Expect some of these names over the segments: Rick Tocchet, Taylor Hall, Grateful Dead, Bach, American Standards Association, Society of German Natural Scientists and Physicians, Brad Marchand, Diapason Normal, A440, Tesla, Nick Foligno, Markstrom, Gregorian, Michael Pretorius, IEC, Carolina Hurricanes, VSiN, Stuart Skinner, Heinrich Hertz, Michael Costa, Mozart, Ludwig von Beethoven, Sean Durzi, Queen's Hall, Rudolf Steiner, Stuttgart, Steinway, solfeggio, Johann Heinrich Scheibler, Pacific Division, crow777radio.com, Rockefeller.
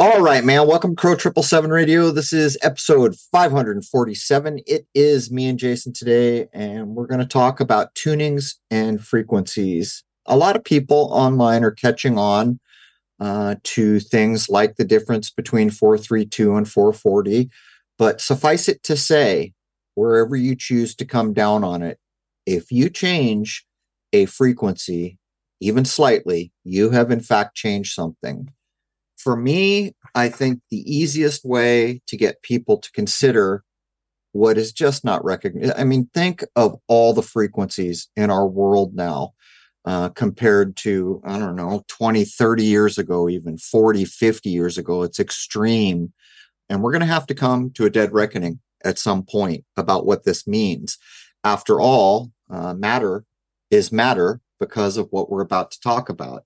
All right, man. Welcome to Crow 777 Radio. This is episode 547. It is me and Jason today, and we're going to talk about tunings and frequencies. A lot of people online are catching on to things like the difference between 432 and 440, but suffice it to say, wherever you choose to come down on it, if you change a frequency, even slightly, you have in fact changed something. For me, I think the easiest way to get people to consider what is just not recognized. I mean, think of all the frequencies in our world now compared to, I don't know, 20, 30 years ago, even 40, 50 years ago. It's extreme. And we're going to have to come to a dead reckoning at some point about what this means. After all, matter is matter because of what we're about to talk about.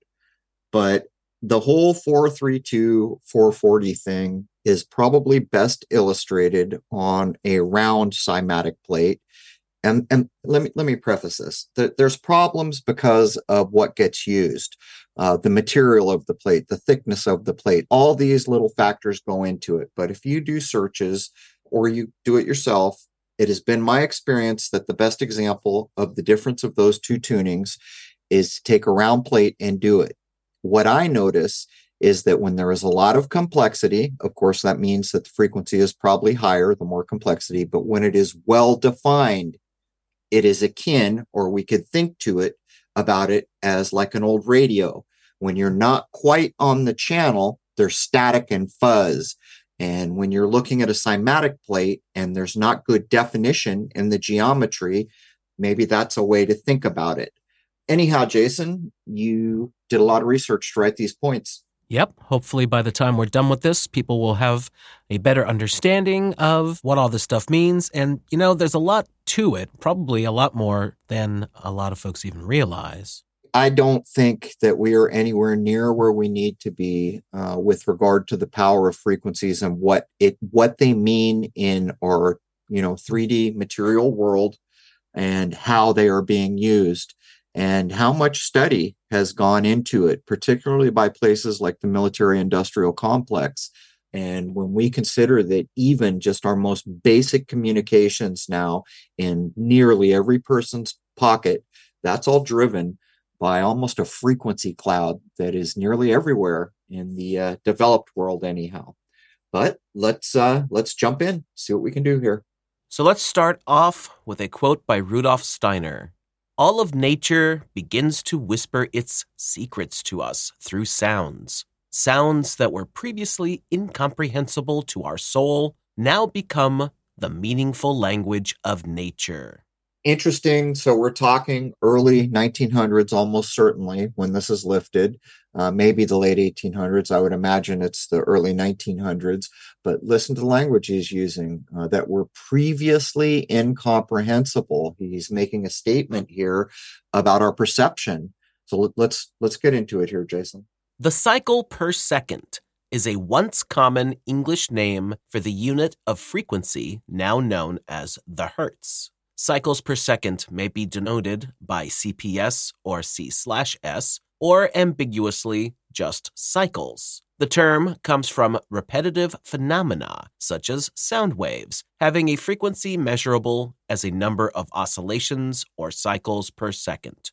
But the whole 432, 440 thing is probably best illustrated on a round cymatic plate. And let me preface this. There's problems because of what gets used, the material of the plate, the thickness of the plate, all these little factors go into it. But if you do searches or you do it yourself, it has been my experience that the best example of the difference of those two tunings is to take a round plate and do it. What I notice is that when there is a lot of complexity, of course, that means that the frequency is probably higher, the more complexity, but when it is well-defined, it is akin, or we could think to it about it as like an old radio. When you're not quite on the channel, there's static and fuzz. And when you're looking at a cymatic plate and there's not good definition in the geometry, maybe that's a way to think about it. Anyhow, Jason, you did a lot of research to write these points. Yep. Hopefully by the time we're done with this, people will have a better understanding of what all this stuff means. And, you know, there's a lot to it, probably a lot more than a lot of folks even realize. I don't think that we are anywhere near where we need to be with regard to the power of frequencies and what they mean in our 3D material world and how they are being used and how much study has gone into it, particularly by places like the military-industrial complex. And when we consider that even just our most basic communications now in nearly every person's pocket, that's all driven by almost a frequency cloud that is nearly everywhere in the developed world anyhow. But let's jump in, see what we can do here. So let's start off with a quote by Rudolf Steiner. All of nature begins to whisper its secrets to us through sounds. Sounds that were previously incomprehensible to our soul now become the meaningful language of nature. Interesting. So we're talking early 1900s, almost certainly, when this is lifted, maybe the late 1800s. I would imagine it's the early 1900s. But listen to the language he's using that were previously incomprehensible. He's making a statement here about our perception. So let's get into it here, Jason. The cycle per second is a once common English name for the unit of frequency now known as the hertz. Cycles per second may be denoted by CPS or C/S, or ambiguously just cycles. The term comes from repetitive phenomena, such as sound waves, having a frequency measurable as a number of oscillations or cycles per second.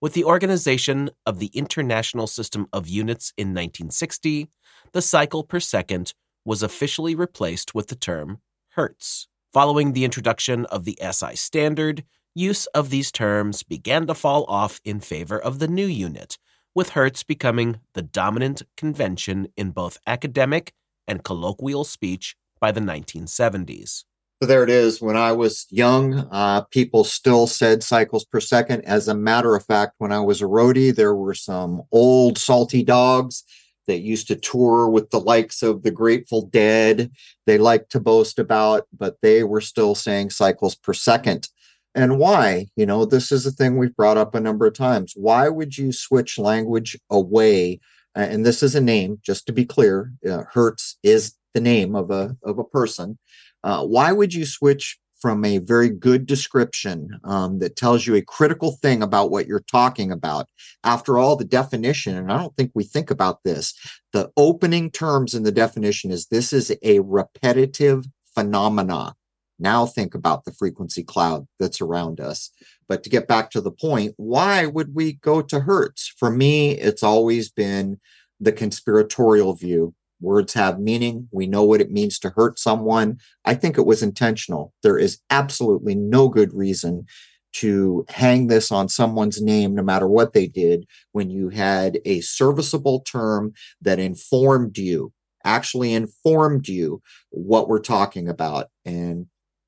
With the organization of the International System of Units in 1960, the cycle per second was officially replaced with the term hertz. Following the introduction of the SI standard, use of these terms began to fall off in favor of the new unit, with hertz becoming the dominant convention in both academic and colloquial speech by the 1970s. So there it is. When I was young, people still said cycles per second. As a matter of fact, when I was a roadie, there were some old salty dogs that used to tour with the likes of the Grateful Dead. They liked to boast about, but they were still saying cycles per second. And why? You know, this is a thing we've brought up a number of times. Why would you switch language away? And this is a name, just to be clear. Hertz is the name of a person. Why would you switch from a very good description that tells you a critical thing about what you're talking about. After all, the definition, and I don't think we think about this, the opening terms in the definition is this is a repetitive phenomena. Now think about the frequency cloud that's around us. But to get back to the point, why would we go to Hertz? For me, it's always been the conspiratorial view. Words have meaning. We know what it means to hurt someone. I think it was intentional. There is absolutely no good reason to hang this on someone's name, no matter what they did, when you had a serviceable term that informed you, actually informed you what we're talking about. And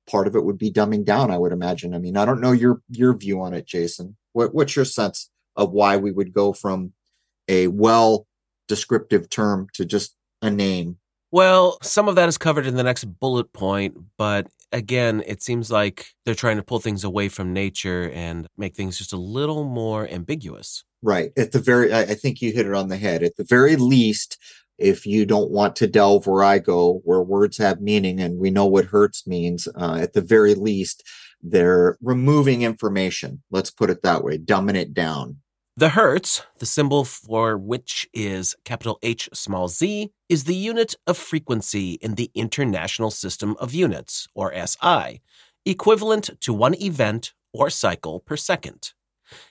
part of it would be dumbing down, I would imagine. I mean, I don't know your view on it, Jason. What's your sense of why we would go from a well-descriptive term to just a name? Well, some of that is covered in the next bullet point, but again, it seems like they're trying to pull things away from nature and make things just a little more ambiguous. Right. I think you hit it on the head. At the very least, if you don't want to delve where I go, where words have meaning and we know what hurts means, at the very least, they're removing information. Let's put it that way, dumbing it down. The Hertz, the symbol for which is capital H small z, is the unit of frequency in the International System of Units, or SI, equivalent to one event or cycle per second.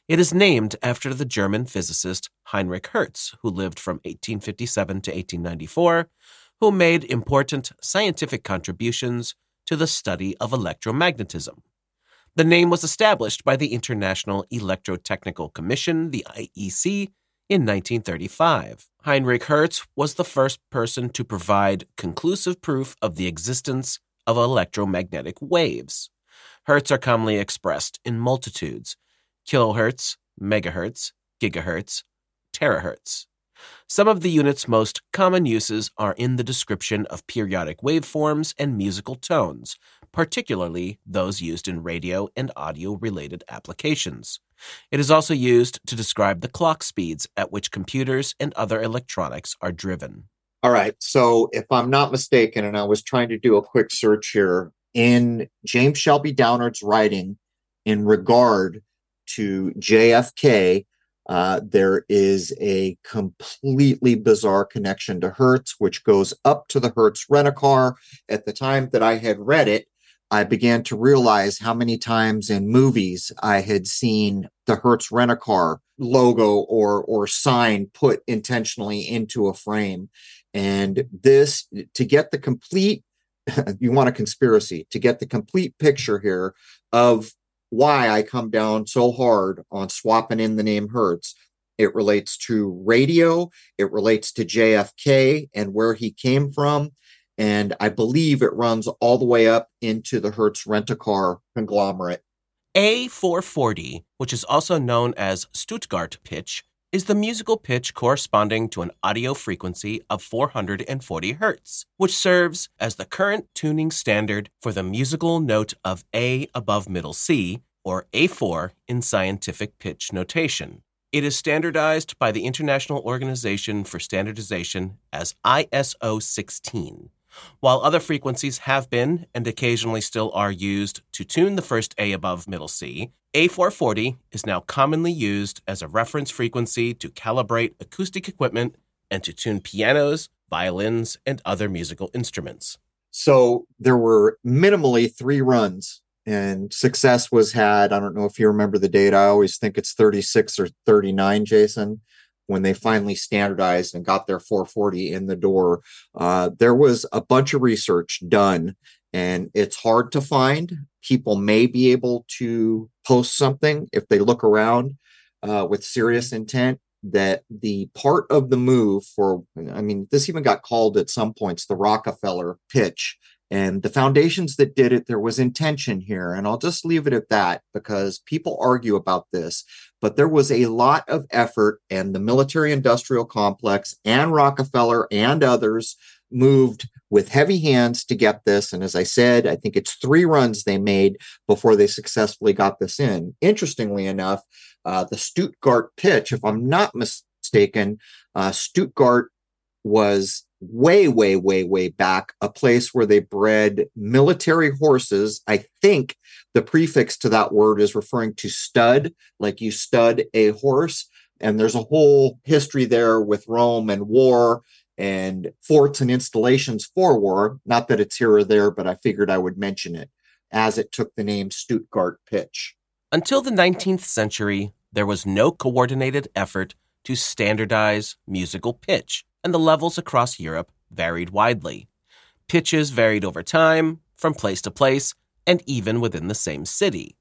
It is named after the German physicist Heinrich Hertz, who lived from 1857 to 1894, who made important scientific contributions to the study of electromagnetism. The name was established by the International Electrotechnical Commission, the IEC, in 1935. Heinrich Hertz was the first person to provide conclusive proof of the existence of electromagnetic waves. Hertz are commonly expressed in multitudes: kilohertz, megahertz, gigahertz, terahertz. Some of the unit's most common uses are in the description of periodic waveforms and musical tones, particularly those used in radio and audio-related applications. It is also used to describe the clock speeds at which computers and other electronics are driven. All right, so if I'm not mistaken, and I was trying to do a quick search here, in James Shelby Downard's writing in regard to JFK, there is a completely bizarre connection to Hertz, which goes up to the Hertz rent-a-car. At the time that I had read it, I began to realize how many times in movies I had seen the Hertz Rent-A-Car logo or sign put intentionally into a frame. And this, to get the complete, you want a conspiracy, to get the complete picture here of why I come down so hard on swapping in the name Hertz. It relates to radio, it relates to JFK and where he came from. And I believe it runs all the way up into the Hertz Rent-A-Car conglomerate. A440, which is also known as Stuttgart pitch, is the musical pitch corresponding to an audio frequency of 440 hertz, which serves as the current tuning standard for the musical note of A above middle C, or A4 in scientific pitch notation. It is standardized by the International Organization for Standardization as ISO 16. While other frequencies have been and occasionally still are used to tune the first A above middle C, A440 is now commonly used as a reference frequency to calibrate acoustic equipment and to tune pianos, violins, and other musical instruments. So there were minimally three runs, and success was had. I don't know if you remember the date. I always think it's 36 or 39, Jason, when they finally standardized and got their 440 in the door. There was a bunch of research done, and it's hard to find. People may be able to post something if they look around with serious intent, that the part of the move for, I mean, this even got called at some points the Rockefeller pitch. And the foundations that did it, there was intention here. And I'll just leave it at that because people argue about this. But there was a lot of effort, and the military-industrial complex and Rockefeller and others moved with heavy hands to get this. And as I said, I think it's three runs they made before they successfully got this in. Interestingly enough, the Stuttgart pitch, if I'm not mistaken, Stuttgart was way back, a place where they bred military horses. I think the prefix to that word is referring to stud, like you stud a horse. And there's a whole history there with Rome and war and forts and installations for war. Not that it's here or there, but I figured I would mention it, as it took the name Stuttgart Pitch. Until the 19th century, there was no coordinated effort to standardize musical pitch, and the levels across Europe varied widely. Pitches varied over time, from place to place, and even within the same city.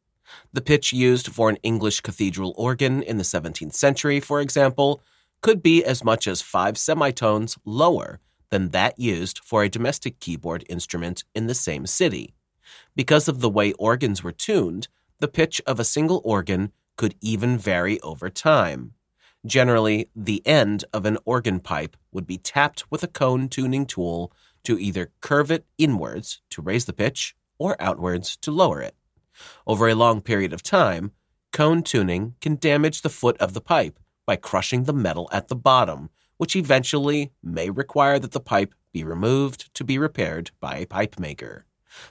The pitch used for an English cathedral organ in the 17th century, for example, could be as much as 5 semitones lower than that used for a domestic keyboard instrument in the same city. Because of the way organs were tuned, the pitch of a single organ could even vary over time. Generally, the end of an organ pipe would be tapped with a cone tuning tool to either curve it inwards to raise the pitch or outwards to lower it. Over a long period of time, cone tuning can damage the foot of the pipe by crushing the metal at the bottom, which eventually may require that the pipe be removed to be repaired by a pipe maker.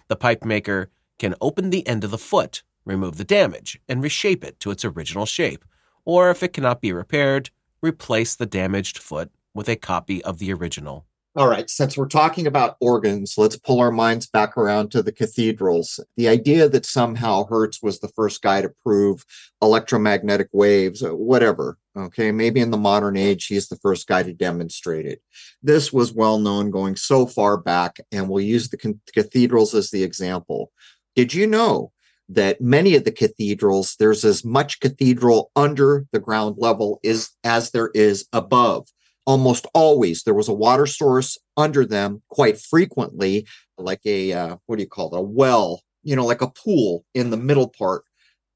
The pipe maker can open the end of the foot, remove the damage, and reshape it to its original shape, or if it cannot be repaired, replace the damaged foot with a copy of the original. All right, since we're talking about organs, let's pull our minds back around to the cathedrals. The idea that somehow Hertz was the first guy to prove electromagnetic waves, whatever, okay? Maybe in the modern age, he's the first guy to demonstrate it. This was well known going so far back, and we'll use the cathedrals as the example. Did you know that many of the cathedrals, there's as much cathedral under the ground level as there is above? Almost always, there was a water source under them quite frequently, like a, a well, like a pool in the middle part,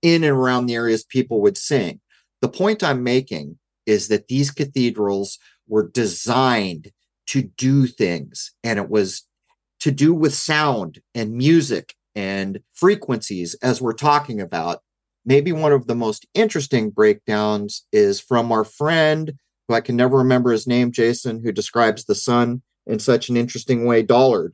in and around the areas people would sing. The point I'm making is that these cathedrals were designed to do things, and it was to do with sound and music and frequencies, as we're talking about. Maybe one of the most interesting breakdowns is from our friend, who I can never remember his name, Jason, who describes the sun in such an interesting way, Dollard.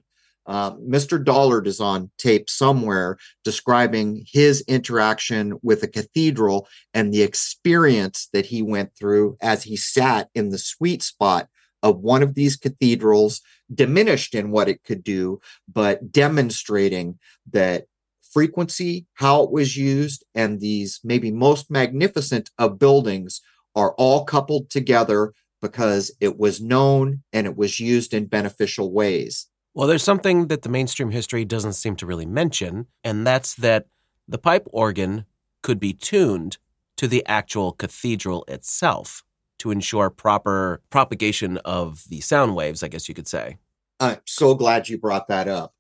Mr. Dollard is on tape somewhere describing his interaction with a cathedral and the experience that he went through as he sat in the sweet spot of one of these cathedrals, diminished in what it could do, but demonstrating that frequency, how it was used, and these maybe most magnificent of buildings are all coupled together because it was known and it was used in beneficial ways. Well, there's something that the mainstream history doesn't seem to really mention, and that's that the pipe organ could be tuned to the actual cathedral itself to ensure proper propagation of the sound waves, I guess you could say. I'm so glad you brought that up.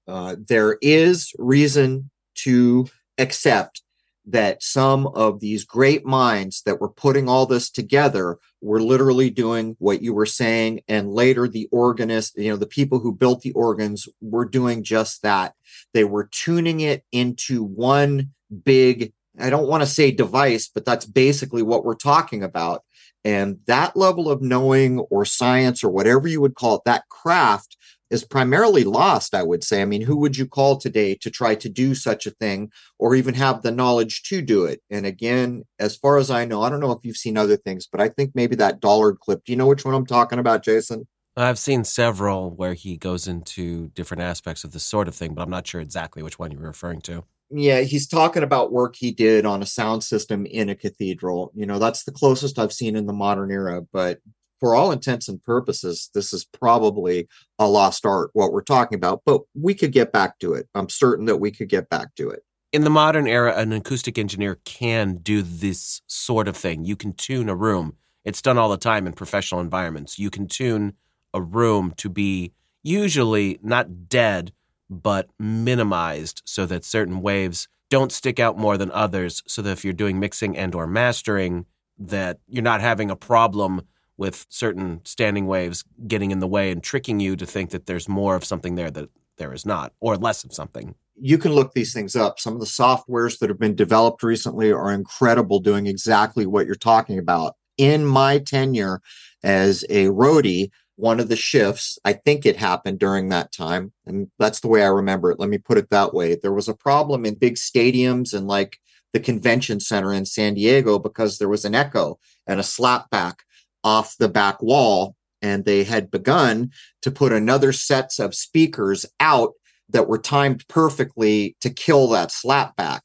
There is reason to accept that some of these great minds that were putting all this together were literally doing what you were saying. And later the organist, the people who built the organs were doing just that. They were tuning it into one big, I don't want to say device, but that's basically what we're talking about. And that level of knowing or science or whatever you would call it, that craft is primarily lost, I would say. I mean, who would you call today to try to do such a thing or even have the knowledge to do it? And again, as far as I know, I don't know if you've seen other things, but I think maybe that Dollard clip. Do you know which one I'm talking about, Jason? I've seen several where he goes into different aspects of this sort of thing, but I'm not sure exactly which one you're referring to. Yeah, he's talking about work he did on a sound system in a cathedral. That's the closest I've seen in the modern era, but for all intents and purposes, this is probably a lost art, what we're talking about, but we could get back to it. I'm certain that we could get back to it. In the modern era, an acoustic engineer can do this sort of thing. You can tune a room. It's done all the time in professional environments. You can tune a room to be usually not dead, but minimized so that certain waves don't stick out more than others, so that if you're doing mixing and or mastering, that you're not having a problem with certain standing waves getting in the way and tricking you to think that there's more of something there that there is not, or less of something. You can look these things up. Some of the softwares that have been developed recently are incredible, doing exactly what you're talking about. In my tenure as a roadie, one of the shifts, I think it happened during that time, and that's the way I remember it. Let me put it that way. There was a problem in big stadiums and like the convention center in San Diego because there was an echo and a slapback off the back wall. And they had begun to put another sets of speakers out that were timed perfectly to kill that slapback.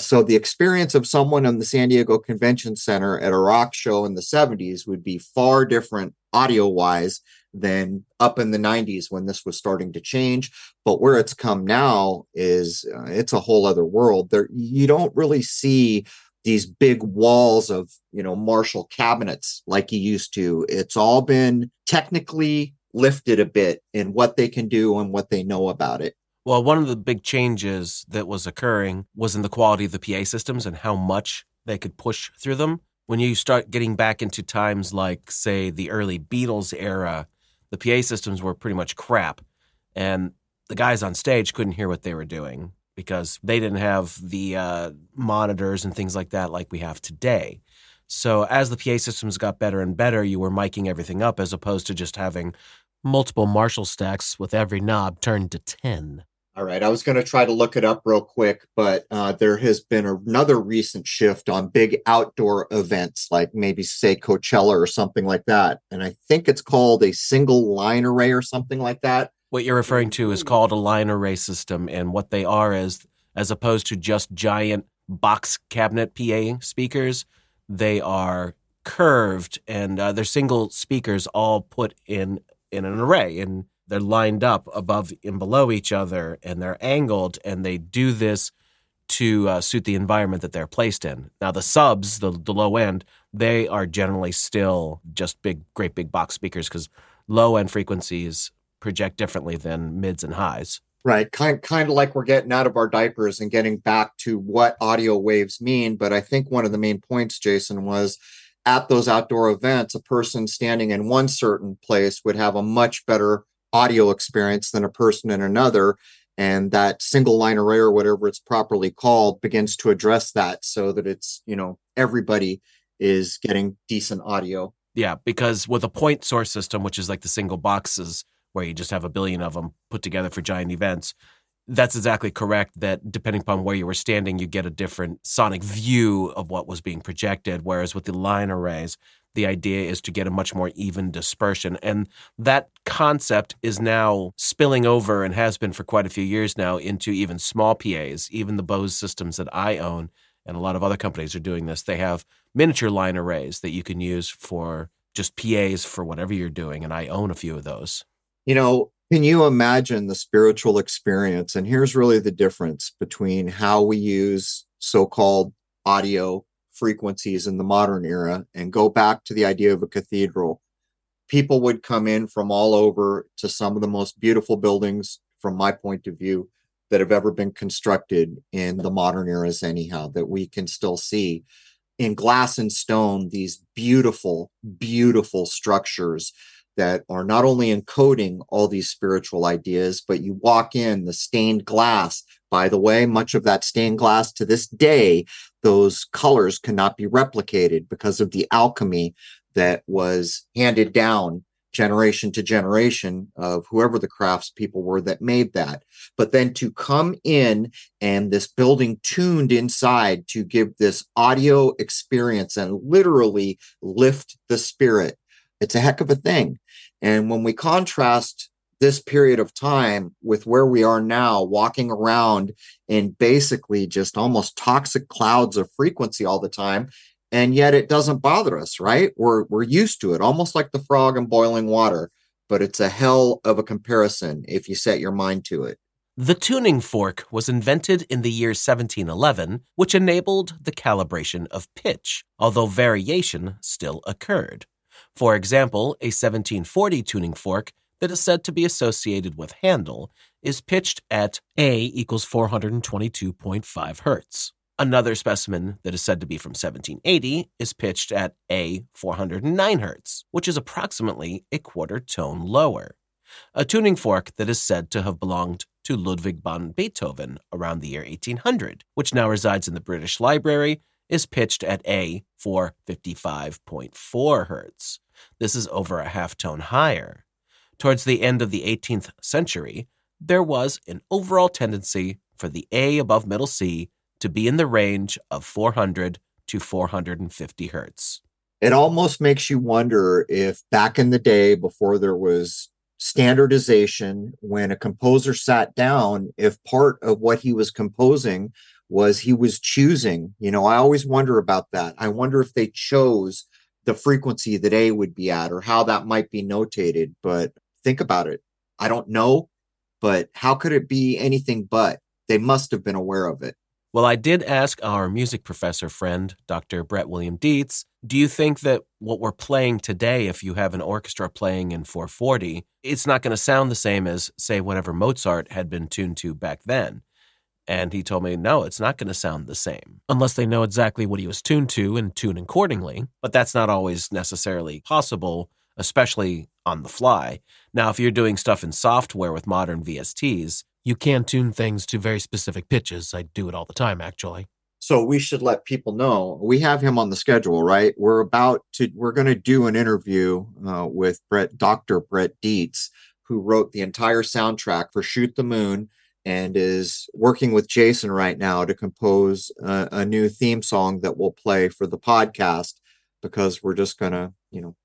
So the experience of someone in the San Diego Convention Center at a rock show in the 70s would be far different audio-wise than up in the 90s when this was starting to change. But where it's come now is it's a whole other world. There, you don't really see these big walls of, you know, Marshall cabinets like you used to. It's all been technically lifted a bit in what they can do and what they know about it. Well, one of the big changes that was occurring was in the quality of the PA systems and how much they could push through them. When you start getting back into times like, say, the early Beatles era, the PA systems were pretty much crap, and the guys on stage couldn't hear what they were doing because they didn't have the monitors and things like that like we have today. So as the PA systems got better and better, you were miking everything up as opposed to just having multiple Marshall stacks with every knob turned to 10. All right, I was going to try to look it up real quick, but there has been another recent shift on big outdoor events, like maybe, say, Coachella or something like that. And I think it's called a single line array or something like that. What you're referring to is called a line array system. And what they are is, as opposed to just giant box cabinet PA speakers, they are curved and they're single speakers all put in an array, and they're lined up above and below each other, and they're angled, and they do this to suit the environment that they're placed in. Now, the subs, the low end, they are generally still just great big box speakers because low-end frequencies project differently than mids and highs. Right, kind of like we're getting out of our diapers and getting back to what audio waves mean, but I think one of the main points, Jason, was at those outdoor events, a person standing in one certain place would have a much better audio experience than a person in another. And that single line array or whatever it's properly called begins to address that so that it's, you know, everybody is getting decent audio. Yeah, because with a point source system, which is like the single boxes where you just have a billion of them put together for giant events, that's exactly correct that depending upon where you were standing, you get a different sonic view of what was being projected. Whereas with the line arrays, the idea is to get a much more even dispersion. And that concept is now spilling over and has been for quite a few years now into even small PAs, even the Bose systems that I own and a lot of other companies are doing this. They have miniature line arrays that you can use for just PAs for whatever you're doing. And I own a few of those. You know, can you imagine the spiritual experience? And here's really the difference between how we use so-called audio frequencies in the modern era and go back to the idea of a cathedral. People would come in from all over to some of the most beautiful buildings, from my point of view, that have ever been constructed in the modern eras anyhow, that we can still see in glass and stone, these beautiful, beautiful structures that are not only encoding all these spiritual ideas, but you walk in the stained glass. By the way, much of that stained glass to this day, those colors cannot be replicated because of the alchemy that was handed down generation to generation of whoever the craftspeople were that made that. But then to come in and this building tuned inside to give this audio experience and literally lift the spirit, it's a heck of a thing. And when we contrast this period of time with where we are now, walking around in basically just almost toxic clouds of frequency all the time, and yet it doesn't bother us, right? We're used to it, almost like the frog in boiling water, but it's a hell of a comparison if you set your mind to it. The tuning fork was invented in the year 1711, which enabled the calibration of pitch, although variation still occurred. For example, a 1740 tuning fork that is said to be associated with Handel is pitched at A = 422.5 Hertz. Another specimen that is said to be from 1780 is pitched at A 409 Hertz, which is approximately a quarter tone lower. A tuning fork that is said to have belonged to Ludwig von Beethoven around the year 1800, which now resides in the British Library, is pitched at A 455.4 Hertz. This is over a half-tone higher. Towards the end of the 18th century, there was an overall tendency for the A above middle C to be in the range of 400 to 450 hertz. It almost makes you wonder if back in the day, before there was standardization, when a composer sat down, if part of what he was composing was he was choosing, you know, I always wonder about that. I wonder if they chose the frequency that A would be at or how that might be notated. But think about it. I don't know, but how could it be anything but? They must have been aware of it. Well, I did ask our music professor friend, Dr. Brett William Deets, do you think that what we're playing today, if you have an orchestra playing in 440, it's not going to sound the same as, say, whatever Mozart had been tuned to back then? And he told me, no, it's not going to sound the same, unless they know exactly what he was tuned to and tune accordingly. But that's not always necessarily possible, especially on the fly. Now, if you're doing stuff in software with modern VSTs, you can tune things to very specific pitches. I do it all the time, actually. So we should let people know. We have him on the schedule, right? We're going to do an interview with Dr. Brett Deets, who wrote the entire soundtrack for Shoot the Moon and is working with Jason right now to compose a new theme song that we'll play for the podcast, because we're just going to,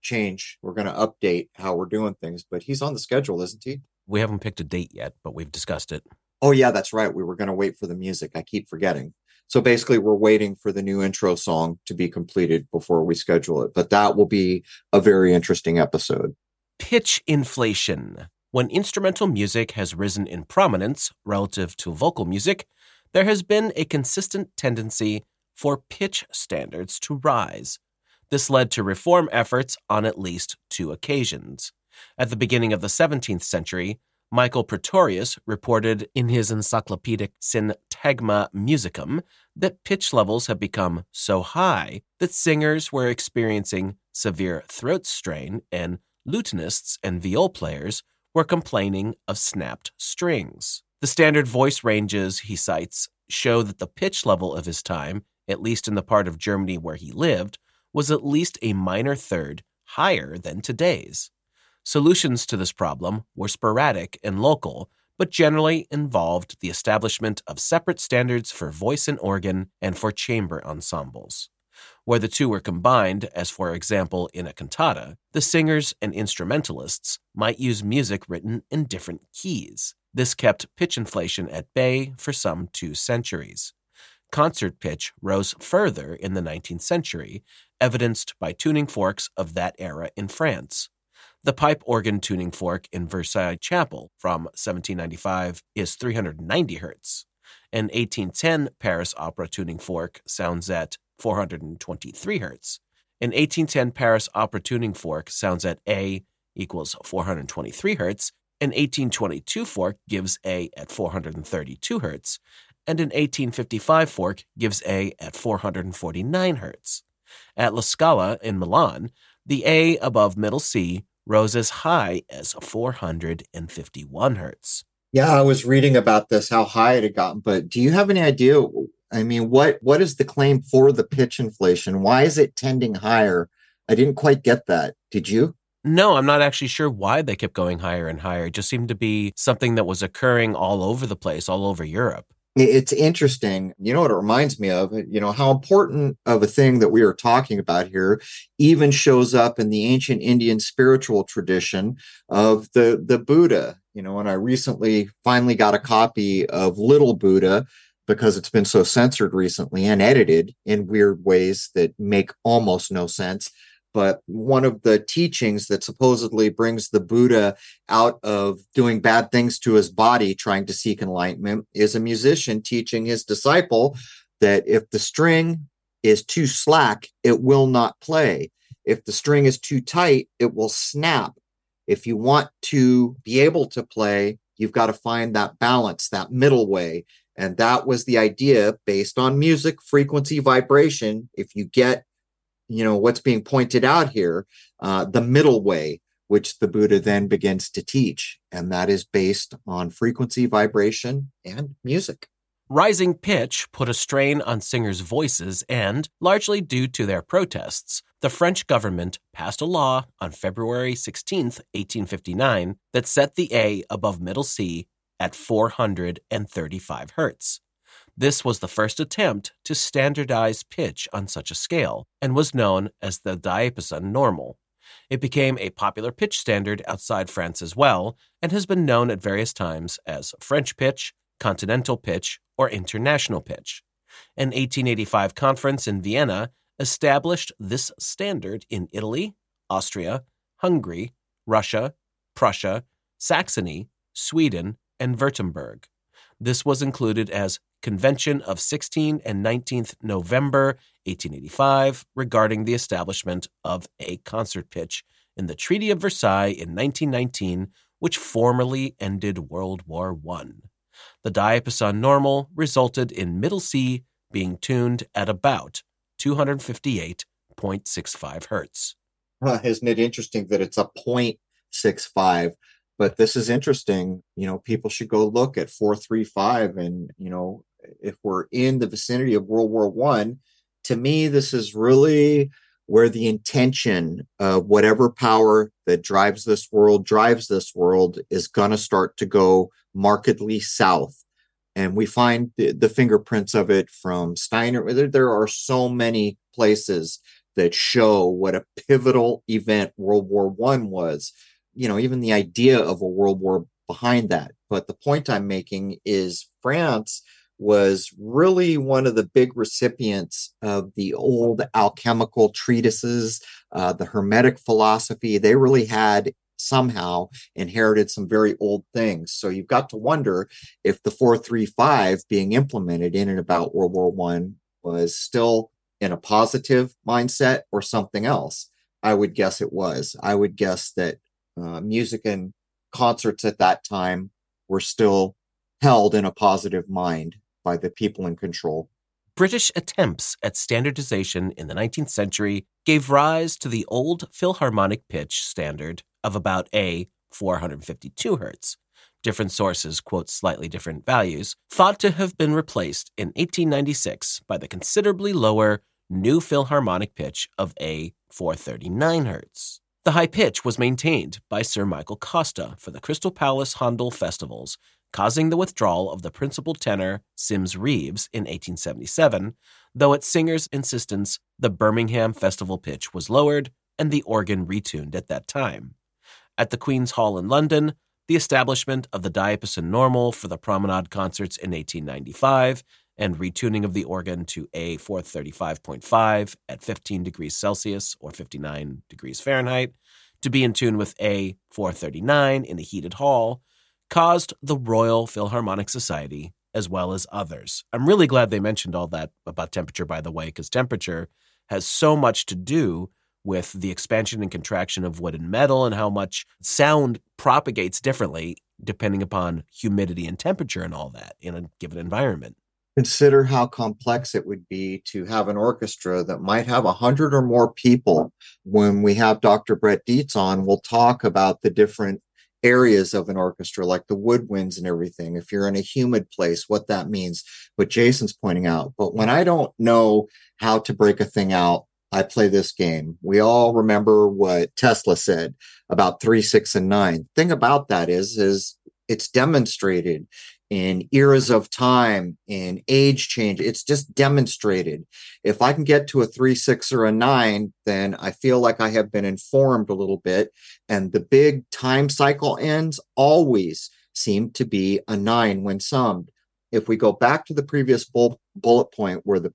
change. We're going to update how we're doing things. But he's on the schedule, isn't he? We haven't picked a date yet, but we've discussed it. Oh, yeah, that's right. We were going to wait for the music. I keep forgetting. So basically, we're waiting for the new intro song to be completed before we schedule it. But that will be a very interesting episode. Pitch inflation. When instrumental music has risen in prominence relative to vocal music, there has been a consistent tendency for pitch standards to rise. This led to reform efforts on at least two occasions. At the beginning of the 17th century, Michael Pretorius reported in his encyclopedic Syntagma Musicum that pitch levels had become so high that singers were experiencing severe throat strain and lutenists and viol players were complaining of snapped strings. The standard voice ranges, he cites, show that the pitch level of his time, at least in the part of Germany where he lived, was at least a minor third higher than today's. Solutions to this problem were sporadic and local, but generally involved the establishment of separate standards for voice and organ and for chamber ensembles. Where the two were combined, as for example in a cantata, the singers and instrumentalists might use music written in different keys. This kept pitch inflation at bay for some 2 centuries. Concert pitch rose further in the 19th century, evidenced by tuning forks of that era in France. The pipe organ tuning fork in Versailles Chapel from 1795 is 390 hertz. An 1810 Paris Opera tuning fork sounds at 423 hertz. An 1810 Paris Opera tuning fork sounds at A equals 423 hertz. An 1822 fork gives A at 432 hertz. And an 1855 fork gives A at 449 hertz. At La Scala in Milan, the A above middle C rose as high as 451 hertz. Yeah, I was reading about this, how high it had gotten. But do you have any idea, what is the claim for the pitch inflation? Why is it tending higher? I didn't quite get that. Did you? No, I'm not actually sure why they kept going higher and higher. It just seemed to be something that was occurring all over the place, all over Europe. It's interesting. You know what it reminds me of? How important of a thing that we are talking about here even shows up in the ancient Indian spiritual tradition of the Buddha. And I recently finally got a copy of Little Buddha because it's been so censored recently and edited in weird ways that make almost no sense. But one of the teachings that supposedly brings the Buddha out of doing bad things to his body, trying to seek enlightenment, is a musician teaching his disciple that if the string is too slack, it will not play. If the string is too tight, it will snap. If you want to be able to play, you've got to find that balance, that middle way. And that was the idea based on music, frequency, vibration. If you get what's being pointed out here, the middle way, which the Buddha then begins to teach. And that is based on frequency, vibration, and music. Rising pitch put a strain on singers' voices and, largely due to their protests, the French government passed a law on February 16, 1859, that set the A above middle C at 435 hertz. This was the first attempt to standardize pitch on such a scale and was known as the Diapason Normal. It became a popular pitch standard outside France as well and has been known at various times as French pitch, continental pitch, or international pitch. An 1885 conference in Vienna established this standard in Italy, Austria, Hungary, Russia, Prussia, Saxony, Sweden, and Württemberg. This was included as Convention of 16 and 19th November 1885 regarding the establishment of a concert pitch in the Treaty of Versailles in 1919, which formally ended World War I. The Diapason Normal resulted in middle C being tuned at about 258.65 hertz. Isn't it interesting that it's a 0.65? But this is interesting. You know, people should go look at 435. And, you know, if we're in the vicinity of World War I, to me, this is really where the intention of whatever power that drives this world is going to start to go markedly south. And we find the fingerprints of it from Steiner. There are so many places that show what a pivotal event World War I was. You know, even the idea of a world war behind that. But the point I'm making is France was really one of the big recipients of the old alchemical treatises, the Hermetic philosophy. They really had somehow inherited some very old things. So you've got to wonder if the 435 being implemented in and about World War I was still in a positive mindset or something else. I would guess it was. I would guess that music and concerts at that time were still held in a positive mind by the people in control. British attempts at standardization in the 19th century gave rise to the old Philharmonic pitch standard of about A 452 hertz. Different sources quote slightly different values, thought to have been replaced in 1896 by the considerably lower new Philharmonic pitch of A 439 hertz. The high pitch was maintained by Sir Michael Costa for the Crystal Palace Handel Festivals, causing the withdrawal of the principal tenor, Sims Reeves, in 1877, though at singer's insistence, the Birmingham Festival pitch was lowered and the organ retuned at that time. At the Queen's Hall in London, the establishment of the Diapason Normal for the Promenade concerts in 1895 and retuning of the organ to A 435.5 at 15 degrees Celsius or 59 degrees Fahrenheit to be in tune with A 439 in a heated hall caused the Royal Philharmonic Society as well as others. I'm really glad they mentioned all that about temperature, by the way, because temperature has so much to do with the expansion and contraction of wood and metal and how much sound propagates differently depending upon humidity and temperature and all that in a given environment. Consider how complex it would be to have an orchestra that might have 100 or more people. When we have Dr. Brett Deets on, we'll talk about the different areas of an orchestra, like the woodwinds and everything. If you're in a humid place, what that means, what Jason's pointing out. But when I don't know how to break a thing out, I play this game. We all remember what Tesla said about 3, 6, and 9. The thing about that is it's demonstrated in eras of time, in age change. It's just demonstrated. If I can get to a 3, 6, or a 9, then I feel like I have been informed a little bit. And the big time cycle ends always seem to be a 9 when summed. If we go back to the previous bullet point where the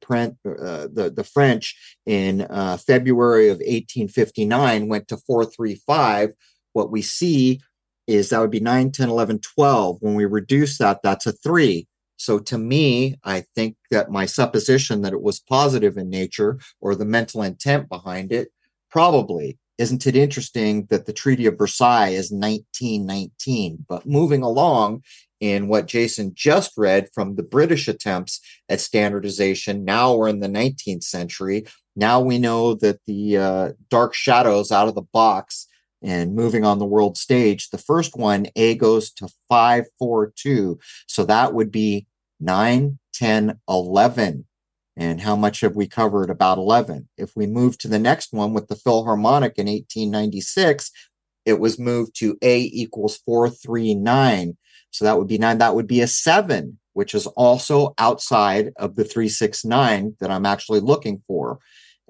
French in February of 1859 went to 435, what we see is that would be 9, 10, 11, 12. When we reduce that, that's a 3. So to me, I think that my supposition that it was positive in nature or the mental intent behind it, probably. Isn't it interesting that the Treaty of Versailles is 1919? But moving along in what Jason just read from the British attempts at standardization, now we're in the 19th century. Now we know that the dark shadows out of the box and moving on the world stage, the first one, A goes to 542. So that would be 9, 10, 11. And how much have we covered? About 11. If we move to the next one with the Philharmonic in 1896, it was moved to A equals 439. So that would be 9. That would be a 7, which is also outside of the 369 that I'm actually looking for.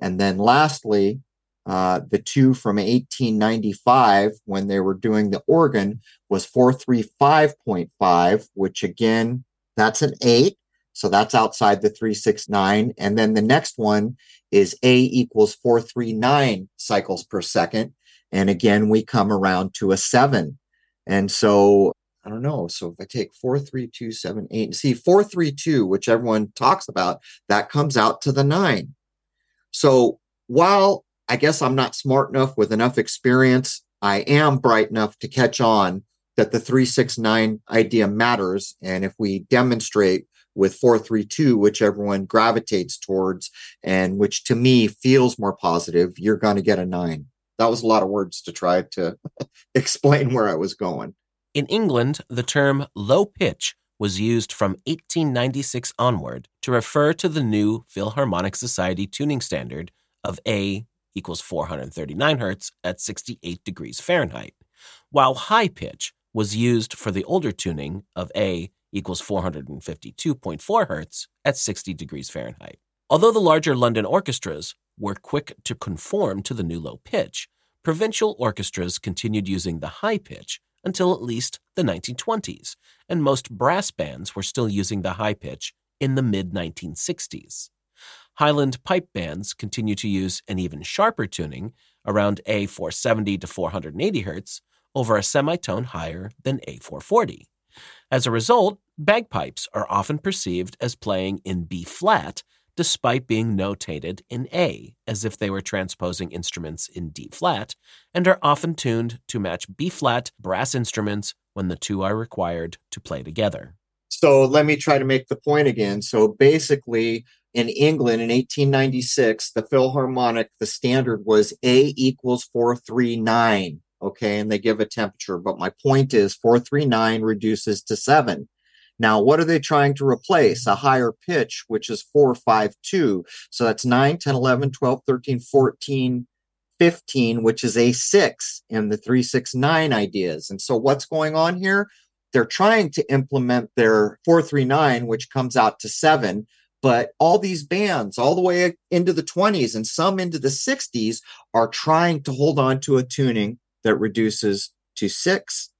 And then lastly, the two from 1895, when they were doing the organ, was 435.5, which again, that's an 8. So that's outside the 369. And then the next one is A equals 439 cycles per second. And again, we come around to a 7. And so, I don't know. So if I take 4, 3, 2, 7, 8, see 432, which everyone talks about, that comes out to the 9. So while I guess I'm not smart enough with enough experience, I am bright enough to catch on that the 369 idea matters. And if we demonstrate with 432, which everyone gravitates towards and which to me feels more positive, you're going to get a 9. That was a lot of words to try to explain where I was going. In England, the term low pitch was used from 1896 onward to refer to the new Philharmonic Society tuning standard of A equals 439 hertz at 68 degrees Fahrenheit, while high pitch was used for the older tuning of A equals 452.4 hertz at 60 degrees Fahrenheit. Although the larger London orchestras were quick to conform to the new low pitch, provincial orchestras continued using the high pitch until at least the 1920s, and most brass bands were still using the high pitch in the mid-1960s. Highland pipe bands continue to use an even sharper tuning, around A470 to 480 hertz, over a semitone higher than A440. As a result, bagpipes are often perceived as playing in B-flat, despite being notated in A, as if they were transposing instruments in D-flat, and are often tuned to match B-flat brass instruments when the two are required to play together. So let me try to make the point again. So basically, in England in 1896, the Philharmonic, the standard was A equals 439. Okay, and they give a temperature. But my point is 439 reduces to 7. Now, what are they trying to replace? A higher pitch, which is 452. So that's 9, 10, 11, 12, 13, 14, 15, which is A6 in the 369 ideas. And so what's going on here? They're trying to implement their 439, which comes out to 7. But all these bands, all the way into the 20s and some into the 60s, are trying to hold on to a tuning that reduces to 6.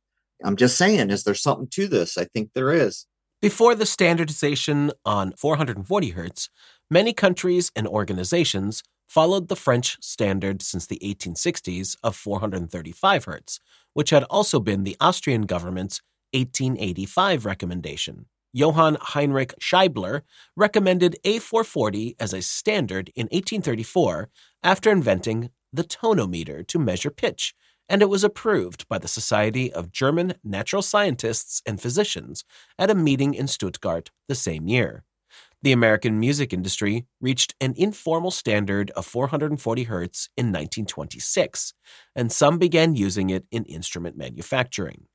I'm just saying, is there something to this? I think there is. Before the standardization on 440 hertz, many countries and organizations followed the French standard since the 1860s of 435 hertz, which had also been the Austrian government's 1885 recommendation. Johann Heinrich Scheibler recommended A440 as a standard in 1834 after inventing the tonometer to measure pitch, and it was approved by the Society of German Natural Scientists and Physicians at a meeting in Stuttgart the same year. The American music industry reached an informal standard of 440 hertz in 1926, and some began using it in instrument manufacturing.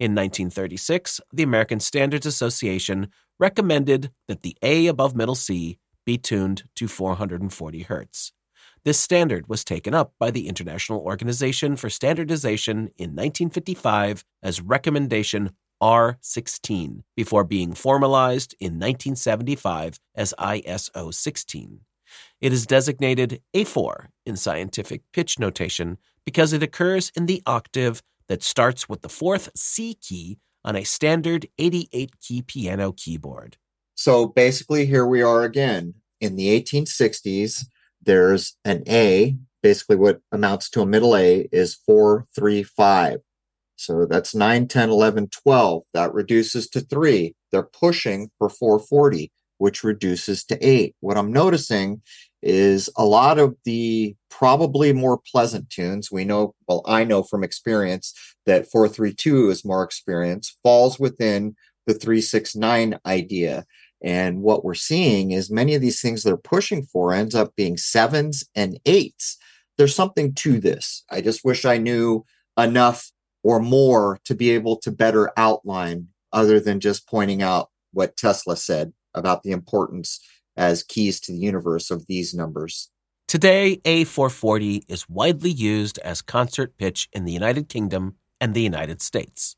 In 1936, the American Standards Association recommended that the A above middle C be tuned to 440 hertz. This standard was taken up by the International Organization for Standardization in 1955 as Recommendation R16 before being formalized in 1975 as ISO 16. It is designated A4 in scientific pitch notation because it occurs in the octave that starts with the fourth C key on a standard 88-key piano keyboard. So basically, here we are again in the 1860s. There's an A, basically what amounts to a middle A is 435. So that's 9, 10, 11, 12. That reduces to 3. They're pushing for 440, which reduces to 8. What I'm noticing is a lot of the probably more pleasant tunes, we know, well, I know from experience that 432 is more experience, falls within the 369 idea. And what we're seeing is many of these things they're pushing for ends up being 7s and 8s. There's something to this. I just wish I knew enough or more to be able to better outline other than just pointing out what Tesla said about the importance as keys to the universe of these numbers. Today, A440 is widely used as concert pitch in the United Kingdom and the United States.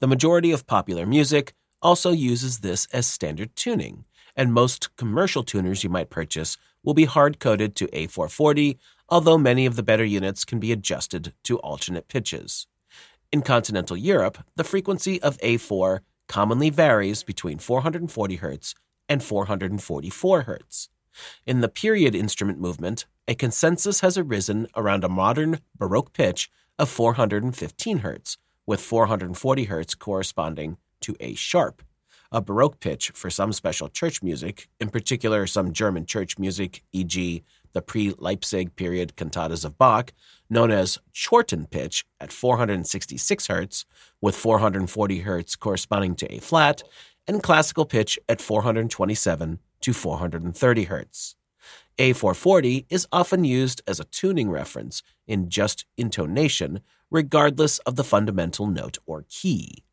The majority of popular music also uses this as standard tuning, and most commercial tuners you might purchase will be hard-coded to A440, although many of the better units can be adjusted to alternate pitches. In continental Europe, the frequency of A4 commonly varies between 440 Hz and 444 Hz. In the period instrument movement, a consensus has arisen around a modern Baroque pitch of 415 Hz, with 440 Hz corresponding to A sharp. A Baroque pitch for some special church music, in particular some German church music, e.g., the pre-Leipzig period cantatas of Bach, known as Chorten pitch at 466 Hz, with 440 Hz corresponding to A flat, and classical pitch at 427 to 430 Hz. A440 is often used as a tuning reference in just intonation, regardless of the fundamental note or key.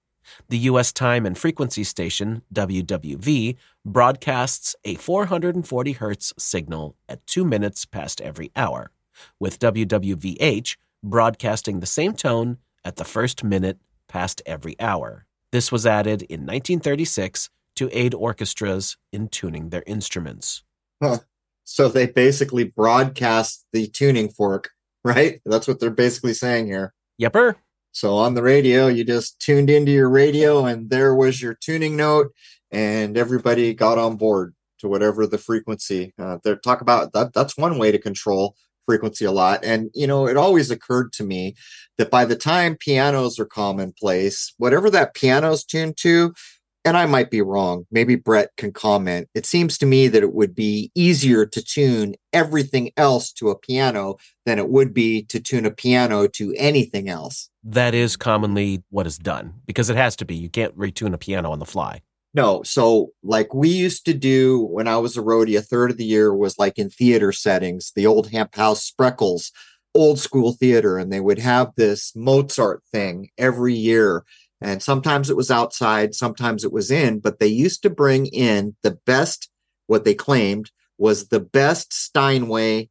The U.S. time and frequency station, WWV, broadcasts a 440 Hz signal at 2 minutes past every hour, with WWVH broadcasting the same tone at the first minute past every hour. This was added in 1936 to aid orchestras in tuning their instruments. Huh. So they basically broadcast the tuning fork, right? That's what they're basically saying here. Yepper. So on the radio, you just tuned into your radio and there was your tuning note and everybody got on board to whatever the frequency. They talk about that. That's one way to control frequency a lot. And, you know, it always occurred to me that by the time pianos are commonplace, whatever that piano's tuned to, and I might be wrong, maybe Brett can comment, it seems to me that it would be easier to tune everything else to a piano than it would be to tune a piano to anything else. That is commonly what is done, because it has to be. You can't retune a piano on the fly. No, so like we used to do when I was a roadie, a third of the year was like in theater settings, the old Hamp House Spreckels, old school theater, and they would have this Mozart thing every year. And sometimes it was outside, sometimes it was in, but they used to bring in the best, what they claimed was the best Steinway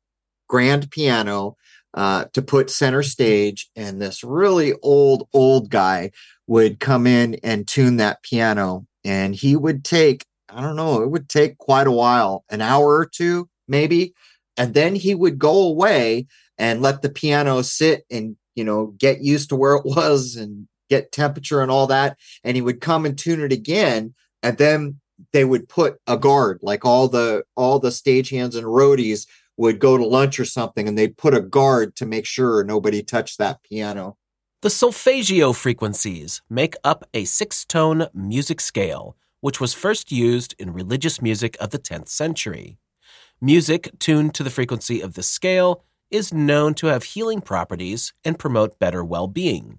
grand piano to put center stage. And this really old guy would come in and tune that piano. And he would take, I don't know, it would take quite a while, an hour or two maybe. And then he would go away and let the piano sit and, you know, get used to where it was and get temperature and all that, and he would come and tune it again, and then they would put a guard, like all the stagehands and roadies would go to lunch or something, and they'd put a guard to make sure nobody touched that piano. The solfeggio frequencies make up a six-tone music scale, which was first used in religious music of the 10th century. Music tuned to the frequency of the scale is known to have healing properties and promote better well-being.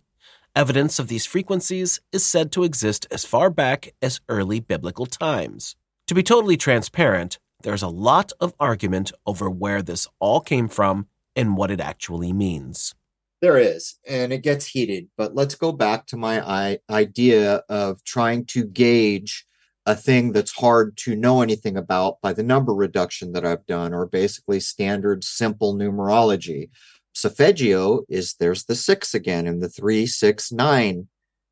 Evidence of these frequencies is said to exist as far back as early biblical times. To be totally transparent, there's a lot of argument over where this all came from and what it actually means. There is, and it gets heated, but let's go back to my idea of trying to gauge a thing that's hard to know anything about by the number reduction that I've done, or basically standard simple numerology. Solfeggio is, there's the 6 again in the 3, 6, 9,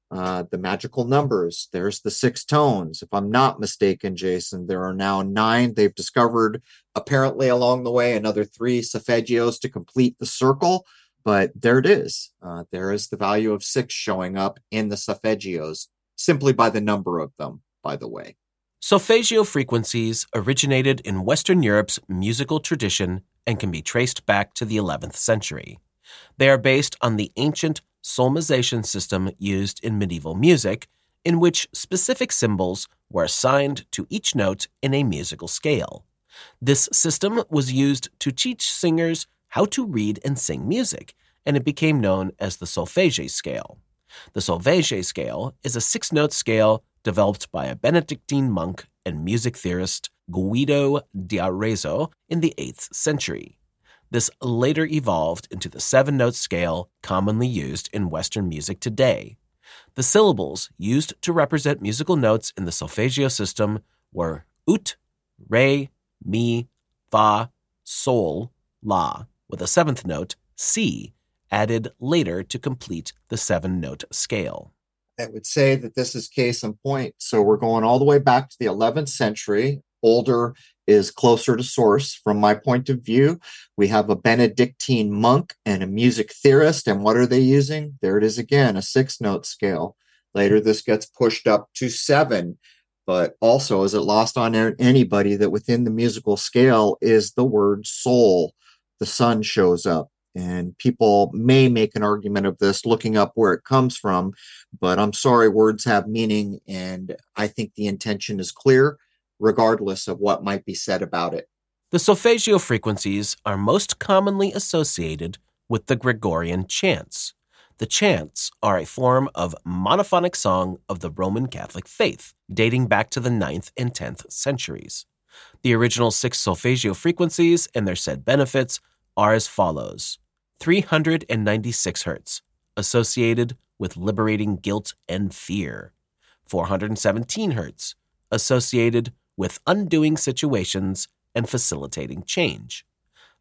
the magical numbers. There's the 6 tones. If I'm not mistaken, Jason, there are now 9. They've discovered apparently along the way another 3 solfeggios to complete the circle. But there it is. There is the value of 6 showing up in the solfeggios simply by the number of them, by the way. Solfeggio frequencies originated in Western Europe's musical tradition and can be traced back to the 11th century. They are based on the ancient solmization system used in medieval music, in which specific symbols were assigned to each note in a musical scale. This system was used to teach singers how to read and sing music, and it became known as the solfège scale. The solfège scale is a 6-note scale developed by a Benedictine monk and music theorist Guido D'Arezzo in the 8th century. This later evolved into the 7-note scale commonly used in Western music today. The syllables used to represent musical notes in the solfège system were ut, re, mi, fa, sol, la, with a seventh note, si, added later to complete the seven-note scale. That would say that this is case in point. So we're going all the way back to the 11th century. Older is closer to source. From my point of view, we have a Benedictine monk and a music theorist. And what are they using? There it is again, a six-note scale. Later, this gets pushed up to seven. But also, is it lost on anybody that within the musical scale is the word soul? The sun shows up. And people may make an argument of this, looking up where it comes from. But I'm sorry, words have meaning. And I think the intention is clear, regardless of what might be said about it. The solfeggio frequencies are most commonly associated with the Gregorian chants. The chants are a form of monophonic song of the Roman Catholic faith, dating back to the 9th and 10th centuries. The original six solfeggio frequencies and their said benefits are as follows: 396 hertz, associated with liberating guilt and fear. 417 hertz, associated with undoing situations and facilitating change.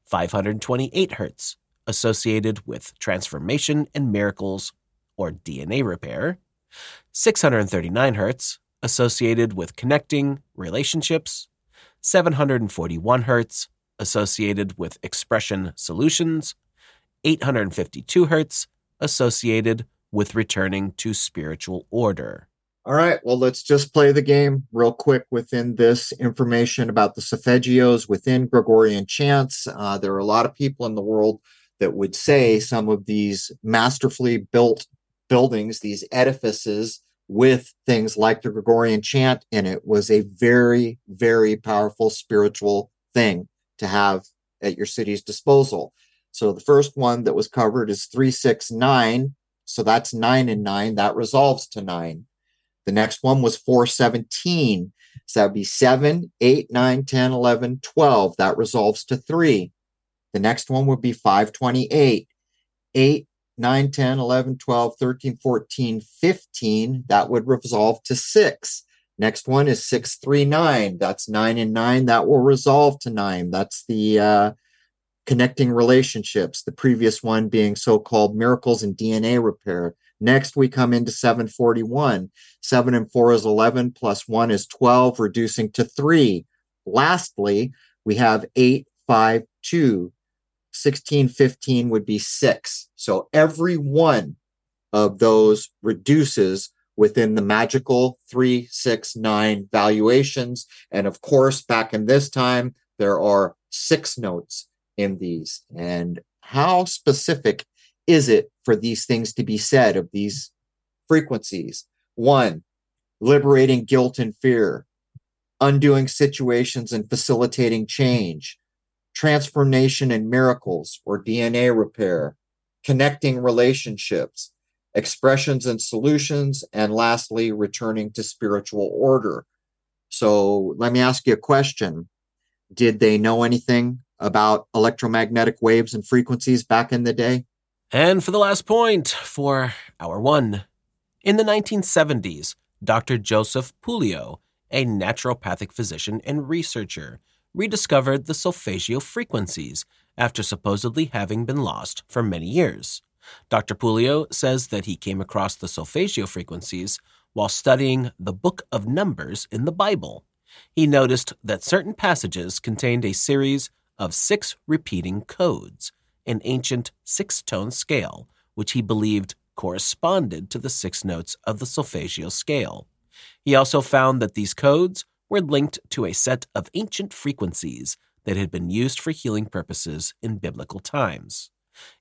528 hertz, associated with transformation and miracles or DNA repair. 639 hertz, associated with connecting relationships. 741 hertz, associated with expression solutions, 852 hertz, associated with returning to spiritual order. All right, well, let's just play the game real quick within this information about the solfeggios within Gregorian chants. There are a lot of people in the world that would say some of these masterfully built buildings, these edifices, with things like the Gregorian chant in it was a very, very powerful spiritual thing to have at your city's disposal. So the first one that was covered is 369. So that's 9 and 9. That resolves to 9. The next one was 417. So that would be 7, 8, 9, 10, 11, 12. That resolves to 3. The next one would be 528. 8, 9, 10, 11, 12, 13, 14, 15. That would resolve to 6. Next one is 639. That's 9 and 9. That will resolve to 9. That's the connecting relationships, the previous one being so-called miracles and DNA repair. Next, we come into 741. 7 and 4 is 11, plus 1 is 12, reducing to 3. Lastly, we have 852. 1615 would be 6. So every one of those reduces within the magical 3, 6, 9 valuations. And of course, back in this time, there are 6 notes in these. And how specific is it for these things to be said of these frequencies? 1, liberating guilt and fear, undoing situations and facilitating change, transformation and miracles or DNA repair, connecting relationships, expressions and solutions, and lastly, returning to spiritual order. So let me ask you a question. Did they know anything about electromagnetic waves and frequencies back in the day? And for the last point for hour one, in the 1970s, Dr. Joseph Puglio, a naturopathic physician and researcher, rediscovered the solfeggio frequencies after supposedly having been lost for many years. Dr. Puglio says that he came across the solfeggio frequencies while studying the Book of Numbers in the Bible. He noticed that certain passages contained a series of 6 repeating codes, an ancient 6-tone scale, which he believed corresponded to the 6 notes of the solfeggio scale. He also found that these codes were linked to a set of ancient frequencies that had been used for healing purposes in biblical times.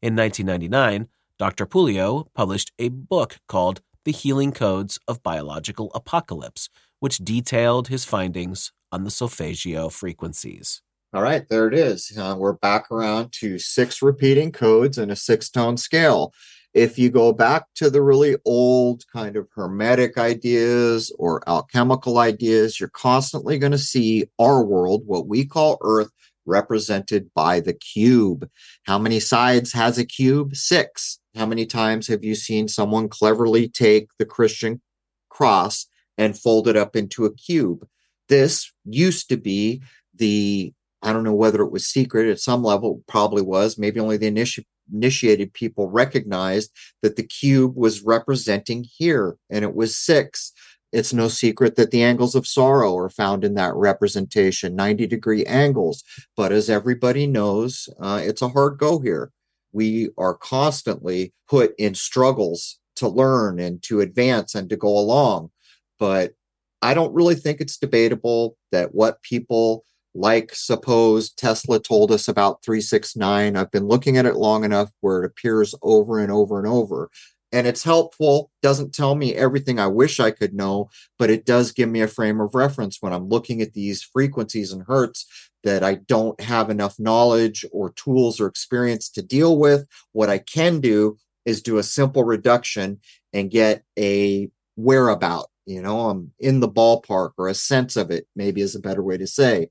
In 1999, Dr. Puglio published a book called The Healing Codes of Biological Apocalypse, which detailed his findings on the solfeggio frequencies. All right, there it is. We're back around to 6 repeating codes and a 6-tone scale. If you go back to the really old kind of hermetic ideas or alchemical ideas, you're constantly going to see our world, what we call Earth, represented by the cube. How many sides has a cube? 6. How many times have you seen someone cleverly take the Christian cross and fold it up into a cube? This used to be the, I don't know whether it was secret at some level, probably was, maybe only the initiated people recognized that the cube was representing here, and it was 6. It's no secret that the angles of sorrow are found in that representation, 90-degree angles. But as everybody knows, it's a hard go here. We are constantly put in struggles to learn and to advance and to go along. But I don't really think it's debatable that what people like, suppose Tesla told us about 369. I've been looking at it long enough where it appears over and over and over. And it's helpful, doesn't tell me everything I wish I could know, but it does give me a frame of reference when I'm looking at these frequencies and hertz that I don't have enough knowledge or tools or experience to deal with. What I can do is do a simple reduction and get a whereabout. You know, I'm in the ballpark, or a sense of it, maybe, is a better way to say.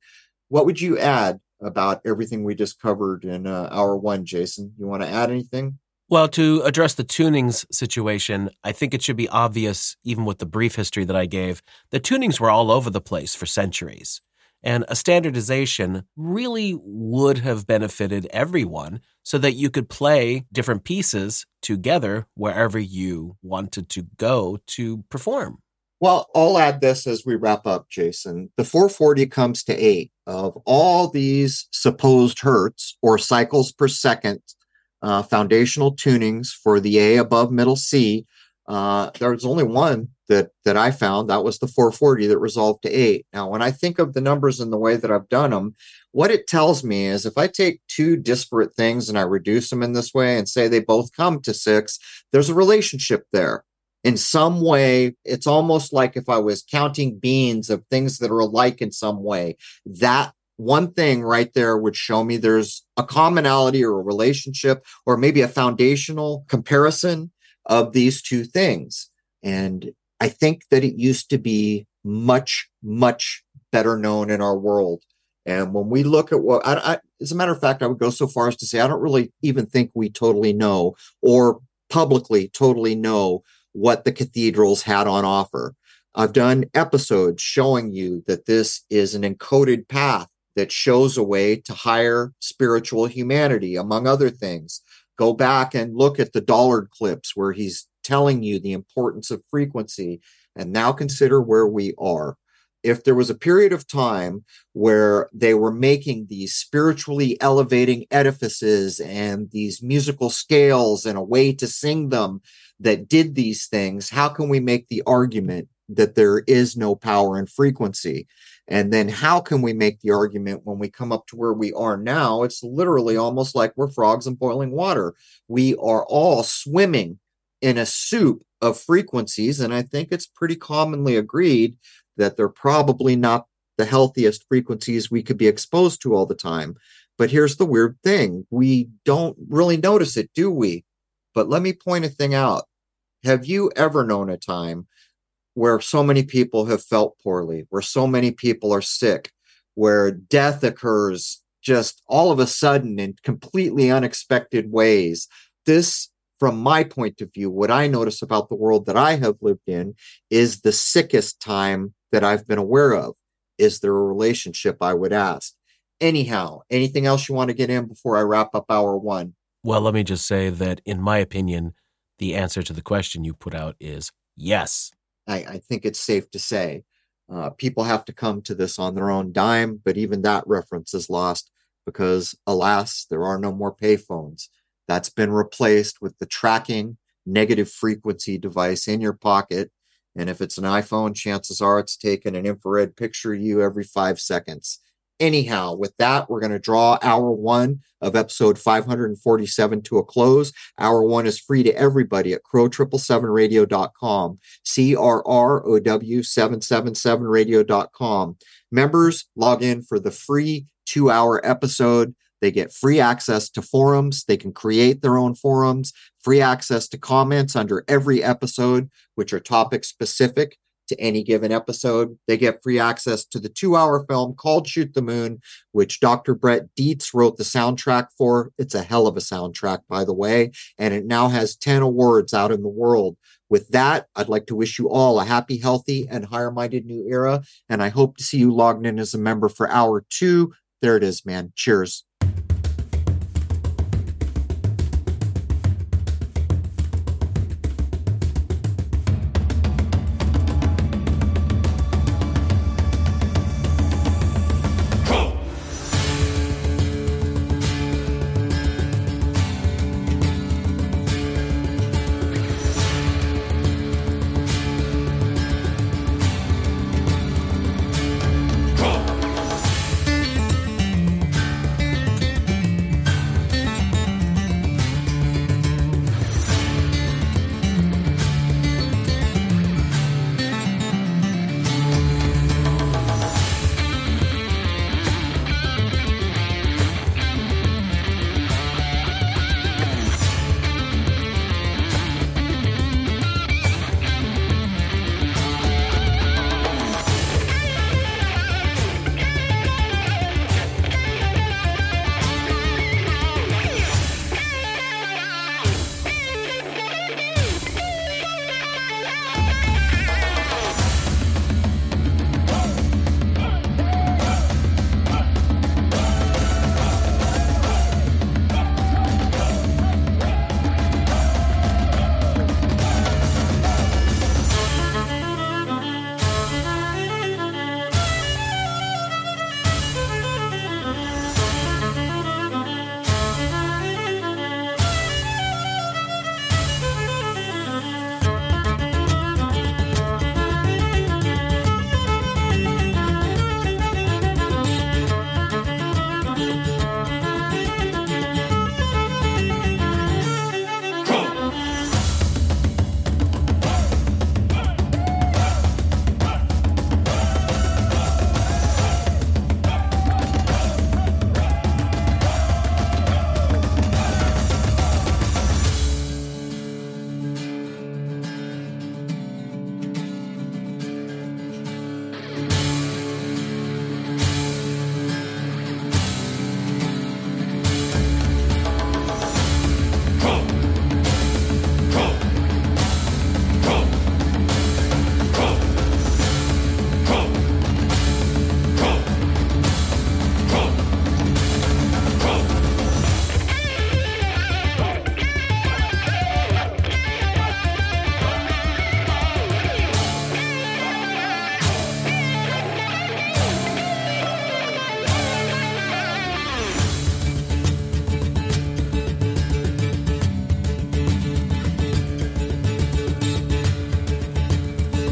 What would you add about everything we just covered in hour one, Jason? You want to add anything? Well, to address the tunings situation, I think it should be obvious, even with the brief history that I gave, that tunings were all over the place for centuries. And a standardization really would have benefited everyone so that you could play different pieces together wherever you wanted to go to perform. Well, I'll add this as we wrap up, Jason. The 440 comes to 8. Of all these supposed hertz, or cycles per second, foundational tunings for the A above middle C, there's only one that I found. That was the 440 that resolved to 8. Now, when I think of the numbers in the way that I've done them, what it tells me is if I take two disparate things and I reduce them in this way and say they both come to 6, there's a relationship there. In some way, it's almost like if I was counting beans of things that are alike in some way, that one thing right there would show me there's a commonality or a relationship or maybe a foundational comparison of these two things. And I think that it used to be much, much better known in our world. And when we look at what, I, as a matter of fact, I would go so far as to say, I don't really even think we totally know or publicly totally know what the cathedrals had on offer. I've done episodes showing you that this is an encoded path that shows a way to higher spiritual humanity, among other things. Go back and look at the Dollard clips where he's telling you the importance of frequency, and now consider where we are. If there was a period of time where they were making these spiritually elevating edifices and these musical scales and a way to sing them that did these things, how can we make the argument that there is no power in frequency? And then how can we make the argument when we come up to where we are now? It's literally almost like we're frogs in boiling water. We are all swimming in a soup of frequencies, and I think it's pretty commonly agreed that they're probably not the healthiest frequencies we could be exposed to all the time. But here's the weird thing. We don't really notice it, do we? But let me point a thing out. Have you ever known a time where so many people have felt poorly, where so many people are sick, where death occurs just all of a sudden in completely unexpected ways? This, from my point of view, what I notice about the world that I have lived in is the sickest time that I've been aware of. Is there a relationship, I would ask? Anyhow, anything else you want to get in before I wrap up hour one? Well, let me just say that, in my opinion, the answer to the question you put out is yes. I think it's safe to say people have to come to this on their own dime, but even that reference is lost because, alas, there are no more payphones. That's been replaced with the tracking negative frequency device in your pocket. And if it's an iPhone, chances are it's taking an infrared picture of you every 5 seconds. Anyhow, with that, we're going to draw hour one of episode 547 to a close. Hour one is free to everybody at crow777radio.com, CRROW777radio.com. Members log in for the free 2-hour episode. They get free access to forums. They can create their own forums, free access to comments under every episode, which are topic specific to any given episode. They get free access to the 2-hour film called Shoot the Moon, which Dr. Brett Deets wrote the soundtrack for. It's a hell of a soundtrack, by the way, and it now has 10 awards out in the world With that, I'd like to wish you all a happy, healthy, and higher-minded new era, and I hope to see you logged in as a member for hour 2. There it is, man. Cheers.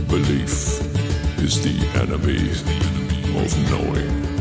Belief is the enemy of knowing.